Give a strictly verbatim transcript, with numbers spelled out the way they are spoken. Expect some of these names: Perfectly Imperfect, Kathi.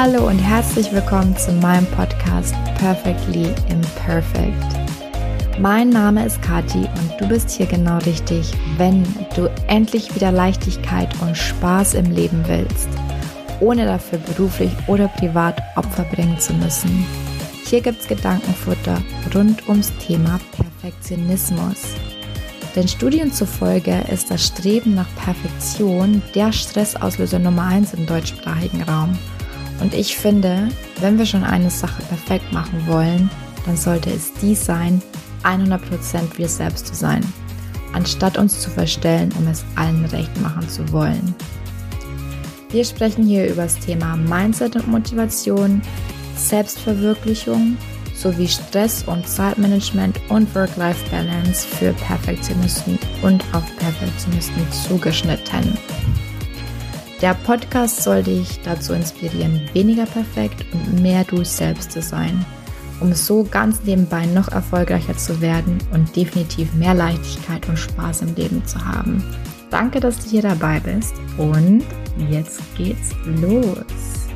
Hallo und herzlich willkommen zu meinem Podcast Perfectly Imperfect. Mein Name ist Kathi und du bist hier genau richtig, wenn du endlich wieder Leichtigkeit und Spaß im Leben willst, ohne dafür beruflich oder privat Opfer bringen zu müssen. Hier gibt's Gedankenfutter rund ums Thema Perfektionismus. Denn Studien zufolge ist das Streben nach Perfektion der Stressauslöser Nummer eins im deutschsprachigen Raum. Und ich finde, wenn wir schon eine Sache perfekt machen wollen, dann sollte es die sein, hundert Prozent wir selbst zu sein, anstatt uns zu verstellen, um es allen recht machen zu wollen. Wir sprechen hier über das Thema Mindset und Motivation, Selbstverwirklichung, sowie Stress- und Zeitmanagement und Work-Life-Balance für Perfektionisten und auf Perfektionisten zugeschnitten. Der Podcast soll dich dazu inspirieren, weniger perfekt und mehr du selbst zu sein, um so ganz nebenbei noch erfolgreicher zu werden und definitiv mehr Leichtigkeit und Spaß im Leben zu haben. Danke, dass du hier dabei bist und jetzt geht's los!